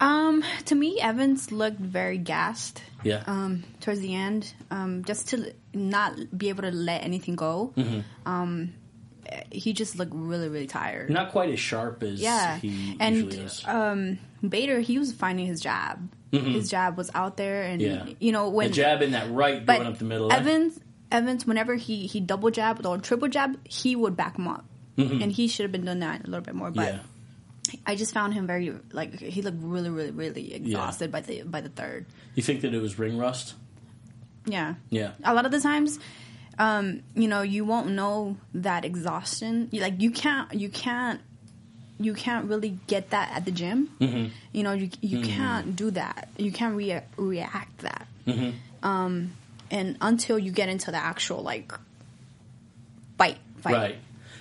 Um, to me, Evans looked very gassed. Yeah. Um, towards the end, um, just to not be able to let anything go. Mm-hmm. Um, he just looked really, really tired. Not quite as sharp as yeah. he and, usually is. Um, Bader, he was finding his jab. Mm-hmm. His jab was out there, and yeah. you know when the jab in that right going up the middle. Evans, Evans, whenever he he double jabbed or triple jabbed, he would back him up, mm-hmm. and he should have been doing that a little bit more, but. Yeah. I just found him very, like, he looked really, really, really exhausted yeah. by the by the third. You think that it was ring rust? Yeah. Yeah. A lot of the times, um, you know, you won't know that exhaustion. You, like, you can't, you can't, you can't really get that at the gym. Mm-hmm. You know, you you mm-hmm. can't do that. You can't re- react that. Mm-hmm. Um, and until you get into the actual, like, fight, fight. Right.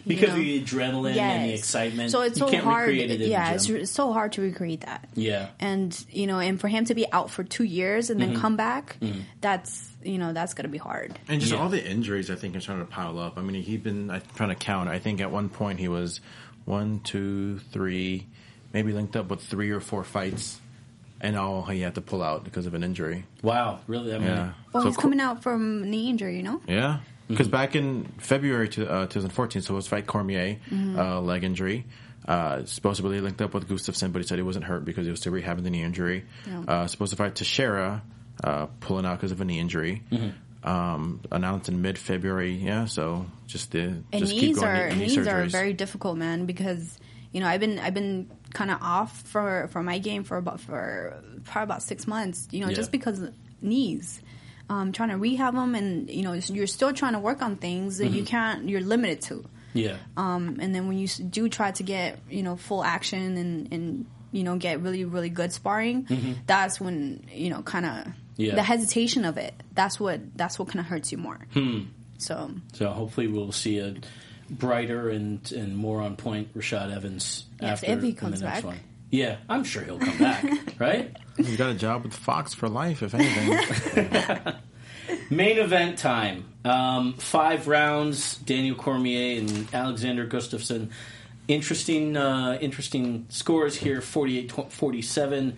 Because you know? Of the adrenaline yes. and the excitement. So it's so you can't hard. Recreate it in yeah, the gym. It's, it's so hard to recreate that. Yeah. And, you know, and for him to be out for two years and mm-hmm. then come back, mm-hmm. that's, you know, that's going to be hard. And just yeah. all the injuries, I think, are starting to pile up. I mean, he'd been, I'm trying to count, I think at one point he was one, two, three, maybe linked up with three or four fights. And all he had to pull out because of an injury. Wow. Really? I mean, yeah. Well, so he's co- coming out from knee injury, you know? Yeah. Because back in February to, uh, twenty fourteen, so it was fight Cormier, mm-hmm. uh, leg injury. Uh, supposedly linked up with Gustafsson, but he said he wasn't hurt because he was still rehabbing the knee injury. Yeah. Uh, supposed to fight Teixeira, uh, pulling out because of a knee injury. Mm-hmm. Um, announced in mid-February, yeah, so just, uh, just keep going. Are, knee, knee knees surgeries. Are very difficult, man, because, you know, I've been I've been kind of off for, for my game for about for probably about six months, you know, yeah. just because of knees. Um, trying to rehab them, and you know you're still trying to work on things that mm-hmm. you can't. You're limited to. Yeah. Um, and then when you do try to get you know full action and, and you know get really really good sparring, mm-hmm. that's when you know kind of yeah. the hesitation of it. That's what that's what kind of hurts you more. Hmm. So. So hopefully we'll see a brighter and, and more on point Rashad Evans yes, after if he comes in the next back. One. Yeah, I'm sure he'll come back, right? He's got a job with Fox for life, if anything. Main event time. Um, five rounds, Daniel Cormier and Alexander Gustafsson. Interesting uh, interesting scores here, forty-eight forty-seven,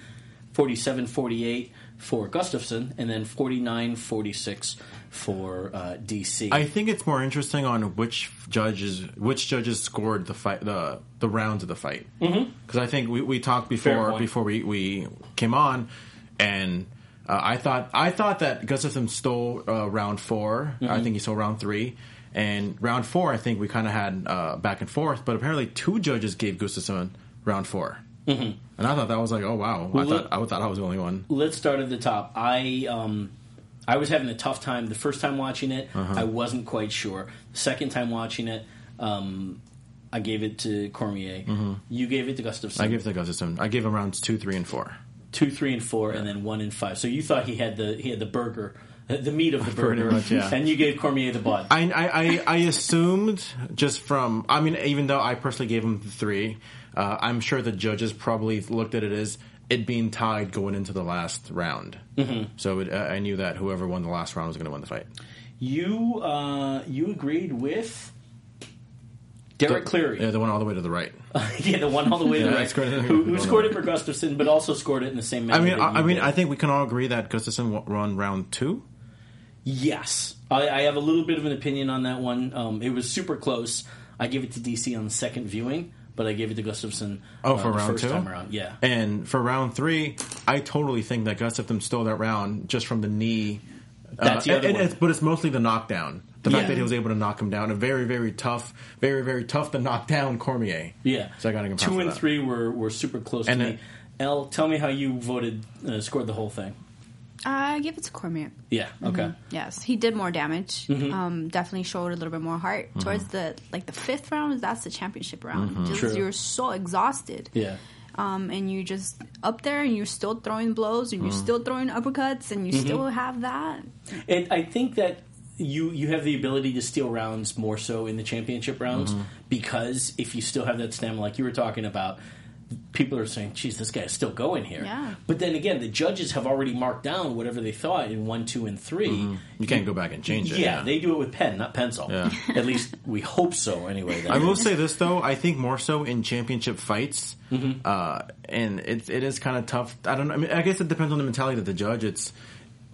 forty-seven forty-eight for Gustafsson, and then forty-nine forty-six for uh, D C. I think it's more interesting on which judges which judges scored the fight the the rounds of the fight, because mm-hmm. I think we, we talked before before we, we came on, and uh, I thought I thought that Gustafsson stole uh, round four. Mm-hmm. I think he stole round three. And round four, I think we kind of had uh, back and forth, but apparently two judges gave Gustafsson round four. Mm-hmm. And I thought that was like, oh wow! Well, I thought let, I thought I was the only one. Let's start at the top. I um, I was having a tough time the first time watching it. Uh-huh. I wasn't quite sure. The second time watching it, um, I gave it to Cormier. Mm-hmm. You gave it to Gustafsson. I gave it to Gustafsson. I gave him rounds two, three, and four. Two, three, and four, yeah. and then one and five. So you thought he had the he had the burger. The meat of the burger, much, yeah. and you gave Cormier the bun. I, I, I assumed just from, I mean, even though I personally gave him the three, uh, I'm sure the judges probably looked at it as it being tied going into the last round. Mm-hmm. So it, uh, I knew that whoever won the last round was going to win the fight. You uh, you agreed with Derek the, Cleary. Yeah, the one all the way to the right. yeah, the one all the way yeah, to the right. Scored who who scored it for Gustafsson, but also scored it in the same manner. I mean, I, I mean, did. I think we can all agree that Gustafsson won round two. Yes. I, I have a little bit of an opinion on that one. Um, it was super close. I gave it to D C on the second viewing, but I gave it to Gustafsson oh, uh, for the round first two? Time around. Yeah. And for round three, I totally think that Gustafsson stole that round just from the knee. That's uh, the other and, one. It's, but it's mostly the knockdown. The fact yeah. that he was able to knock him down. A very, very tough, very, very tough to knock down Cormier. Yeah. So I got to give him props for that. Two and three were, were super close and to it, me. Elle, tell me how you voted, uh, scored the whole thing. I give it to Cormier. Yeah. Okay. Mm-hmm. Yes, he did more damage. Mm-hmm. Um, definitely showed a little bit more heart mm-hmm. towards the like the fifth round. That's the championship round. Mm-hmm. Just True. You're so exhausted. Yeah. Um, and you're just up there, and you're still throwing blows, and mm-hmm. you're still throwing uppercuts, and you mm-hmm. still have that. And I think that you you have the ability to steal rounds more so in the championship rounds mm-hmm. because if you still have that stamina, like you were talking about. People are saying, geez, this guy's still going here. Yeah. But then again, the judges have already marked down whatever they thought in one, two, and three. Mm-hmm. You can't go back and change it. Yeah, yeah. They do it with pen, not pencil. Yeah. At least we hope so anyway. Then. I will say this, though. I think more so in championship fights, mm-hmm. uh, and it, it is kind of tough. I don't know. I mean, I guess it depends on the mentality of the judge. It's,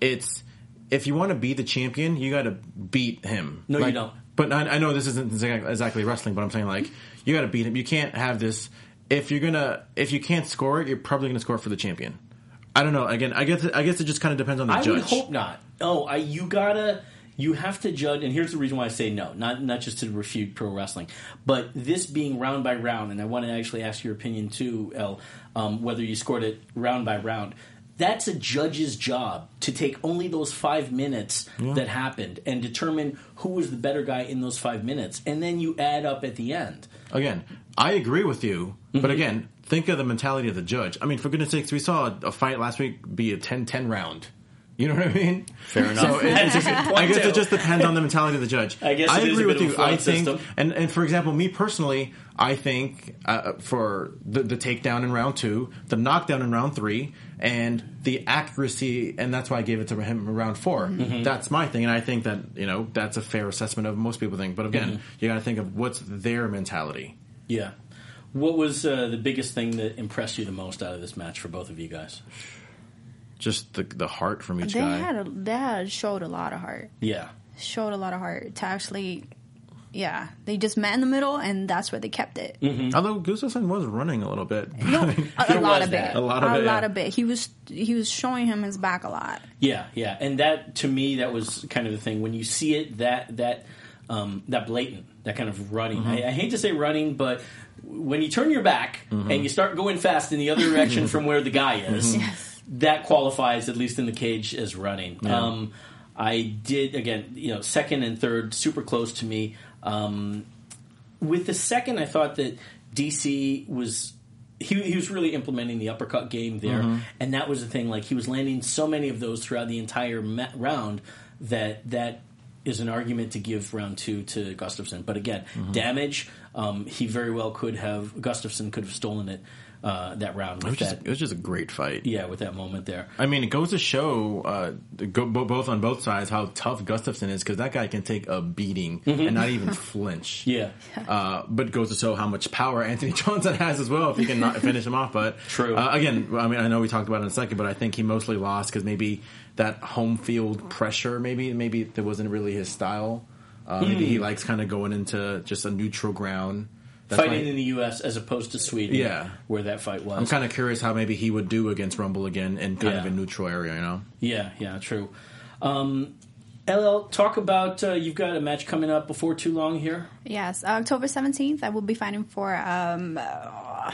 it's if you want to be the champion, you got to beat him. No, like, you don't. But I, I know this isn't exactly wrestling, but I'm saying, like, you got to beat him. You can't have this... If you're gonna, if you can't score it, you're probably gonna score for the champion. I don't know. Again, I guess, I guess it just kind of depends on the I judge. I would hope not. Oh, I, you gotta, you have to judge. And here's the reason why I say no. Not, not just to refute pro wrestling, but this being round by round. And I want to actually ask your opinion too, El, um, whether you scored it round by round. That's a judge's job to take only those five minutes yeah. that happened and determine who was the better guy in those five minutes, and then you add up at the end. Again. I agree with you, but mm-hmm. again, think of the mentality of the judge. I mean, for goodness sakes, we saw a, a fight last week be a ten ten round. You know what I mean? Fair enough. So it's just, I guess it just depends on the mentality of the judge. I guess I it agree is a bit with of a you. I think, system. And, and for example, me personally, I think uh, for the, the takedown in round two, the knockdown in round three, and the accuracy, and that's why I gave it to him in round four. Mm-hmm. That's my thing, and I think that you know that's a fair assessment of most people think. But again, mm-hmm. you got to think of what's their mentality. Yeah. What was uh, the biggest thing that impressed you the most out of this match for both of you guys? Just the the heart from each they guy. Had a, they had showed a lot of heart. Yeah. Showed a lot of heart to actually, yeah. They just met in the middle, and that's where they kept it. Mm-hmm. Although Gustafsson was running a little bit. No, a, a lot of bit. A lot of a bit. A lot yeah. of bit. He was, he was showing him his back a lot. Yeah, yeah. And that, to me, that was kind of the thing. When you see it, that that um, that blatant. That kind of running. Mm-hmm. I, I hate to say running, but when you turn your back mm-hmm. and you start going fast in the other direction from where the guy is, mm-hmm. yes. that qualifies, at least in the cage, as running. Yeah. Um, I did, again, you know, second and third, super close to me. Um, with the second, I thought that D C was... He, he was really implementing the uppercut game there, mm-hmm. and that was the thing. Like, he was landing so many of those throughout the entire ma- round that that... is an argument to give round two to Gustafsson. But again, mm-hmm. damage, um, he very well could have, Gustafsson could have stolen it uh, that round. With it, was that, just, it was just a great fight. Yeah, with that moment there. I mean, it goes to show, uh, go, both on both sides, how tough Gustafsson is, because that guy can take a beating mm-hmm. and not even flinch. Yeah. Uh, but it goes to show how much power Anthony Johnson has as well, if he can not finish him off. But True. Uh, again, I mean, I know we talked about it in a second, but I think he mostly lost because maybe... that home field pressure, maybe maybe that wasn't really his style. Uh, mm. Maybe he likes kind of going into just a neutral ground. That's Fighting like, in the U S as opposed to Sweden, yeah. where that fight was. I'm kind of curious how maybe he would do against Rumble again in kind yeah. of a neutral area, you know? Yeah, yeah, true. Um, L L, talk about, uh, you've got a match coming up before too long here. Yes, October seventeenth, I will be fighting for... Um, uh,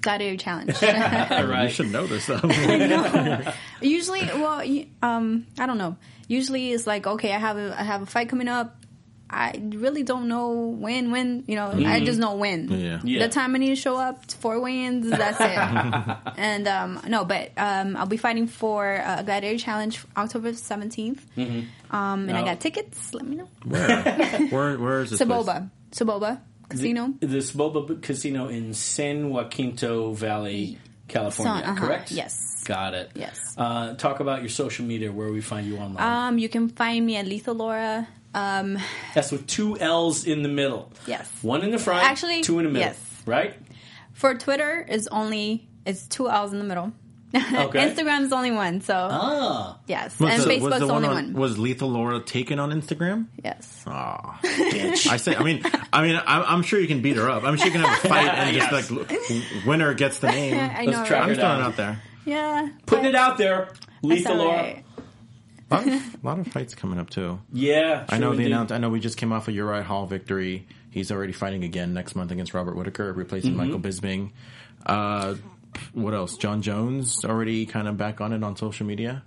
Gladiator Challenge. Right. You should know this, though. I know. Usually, well, um, I don't know. Usually, it's like, okay, I have a, I have a fight coming up. I really don't know when, when, you know, mm-hmm. I just know when. Yeah. Yeah. The time I need to show up, four wins, that's it. and, um, no, but um, I'll be fighting for a Gladiator Challenge October seventeenth. Mm-hmm. Um, and oh. I got tickets. Let me know. Where? where, where is this Saboba. Place? Saboba. Casino? The, the Saboba Casino in San Jacinto Valley, California, Son, uh-huh. correct? Yes. Got it. Yes. Uh, talk about your social media, where we find you online. Um, you can find me at Lethal Laura. Um, That's with two L's in the middle. Yes. One in the front, Actually, two in the middle. Yes. Right? For Twitter, it's only it's two L's in the middle. Okay. Instagram is only one, so ah. yes, was and the, Facebook's the one only on, one. Was Lethal Laura taken on Instagram? Yes. Ah, oh, bitch. I say. I mean, I mean, I'm, I'm sure you can beat her up. I'm sure you can have a fight and yes. just like winner gets the name. I know. Let's track I'm her down. Throwing it out there. Yeah, putting it out there. Lethal Laura. Right. A, lot of, a lot of fights coming up too. Yeah, I know. They announced. I know we just came off a Uriah Hall victory. He's already fighting again next month against Robert Whittaker, replacing mm-hmm. Michael Bisping. Uh, What else? John Jones already kind of back on it on social media.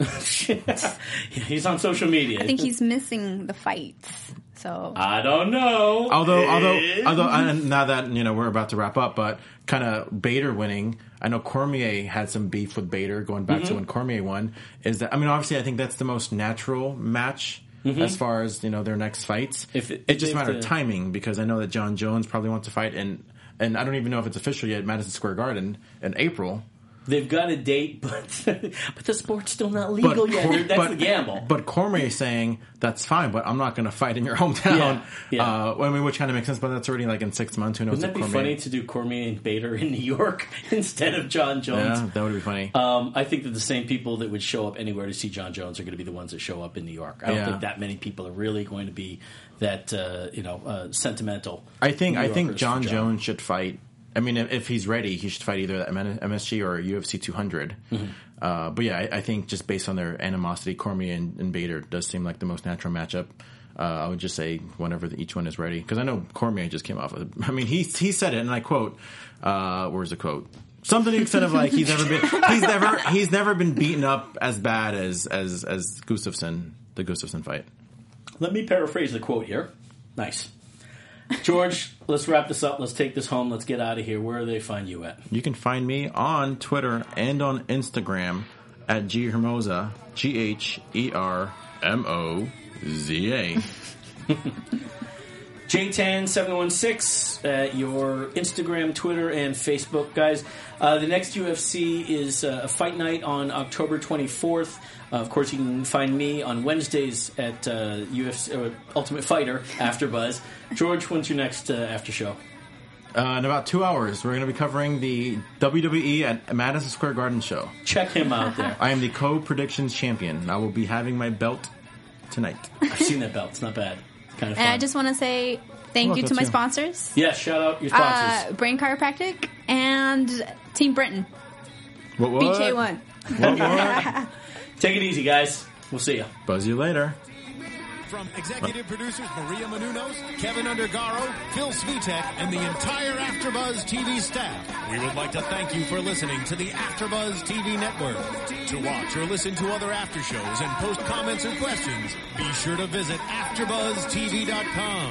He's on social media. I think he's missing the fights. So I don't know. Although, although, although, and now that you know we're about to wrap up, but kind of Bader winning. I know Cormier had some beef with Bader going back mm-hmm. to when Cormier won. Is that? I mean, obviously, I think that's the most natural match. Mm-hmm. As far as, you know, their next fights. If it, it just matter of timing, because I know that John Jones probably wants to fight, and and I don't even know if it's official yet, Madison Square Garden in April. They've got a date, but but the sport's still not legal but, yet. Cor- that's but, the gamble. But Cormier saying, that's fine, but I'm not going to fight in your hometown. Yeah, yeah. Uh, I mean, which kind of makes sense, but that's already like in six months. Who knows? Wouldn't that be funny to do Cormier and Bader in New York instead of John Jones? Yeah, that would be funny. Um, I think that the same people that would show up anywhere to see John Jones are going to be the ones that show up in New York. I don't yeah. think that many people are really going to be that uh, you know uh, sentimental. I think I think John, John Jones should fight. I mean, if he's ready, he should fight either M S G or U F C two hundred. Mm-hmm. Uh, but yeah, I, I think just based on their animosity, Cormier and, and Bader does seem like the most natural matchup. Uh, I would just say whenever the, each one is ready. Because I know Cormier just came off of I mean, he he said it, and I quote, uh, where's the quote? Something to the extent of like he's never been he's never he's never been beaten up as bad as as as Gustafsson, the Gustafsson fight. Let me paraphrase the quote here. Nice. George, let's wrap this up. Let's take this home. Let's get out of here. Where do they find you at? You can find me on Twitter and on Instagram at Ghermoza, G H E R M O Z A. J ten seven one six at your Instagram, Twitter, and Facebook, guys. Uh, the next U F C is a uh, fight night on October twenty-fourth. Uh, of course, you can find me on Wednesdays at uh, U F C uh, Ultimate Fighter After Buzz. George, when's your next uh, after show? Uh, in about two hours, we're going to be covering the W W E at Madison Square Garden show. Check him out there. I am the co-predictions champion. I will be having my belt tonight. I've seen that belt. It's not bad. Kind of and fun. I just want to say thank well, you to my you. sponsors. Yeah, shout out your sponsors. Uh, Brain Chiropractic and Team Britain. What, what? B J one. What, what? Take it easy, guys. We'll see you. Buzz you later. From executive producers Maria Menounos, Kevin Undergaro, Phil Svitek, and the entire AfterBuzz T V staff, we would like to thank you for listening to the AfterBuzz T V network. To watch or listen to other after shows and post comments or questions, be sure to visit after buzz t v dot com.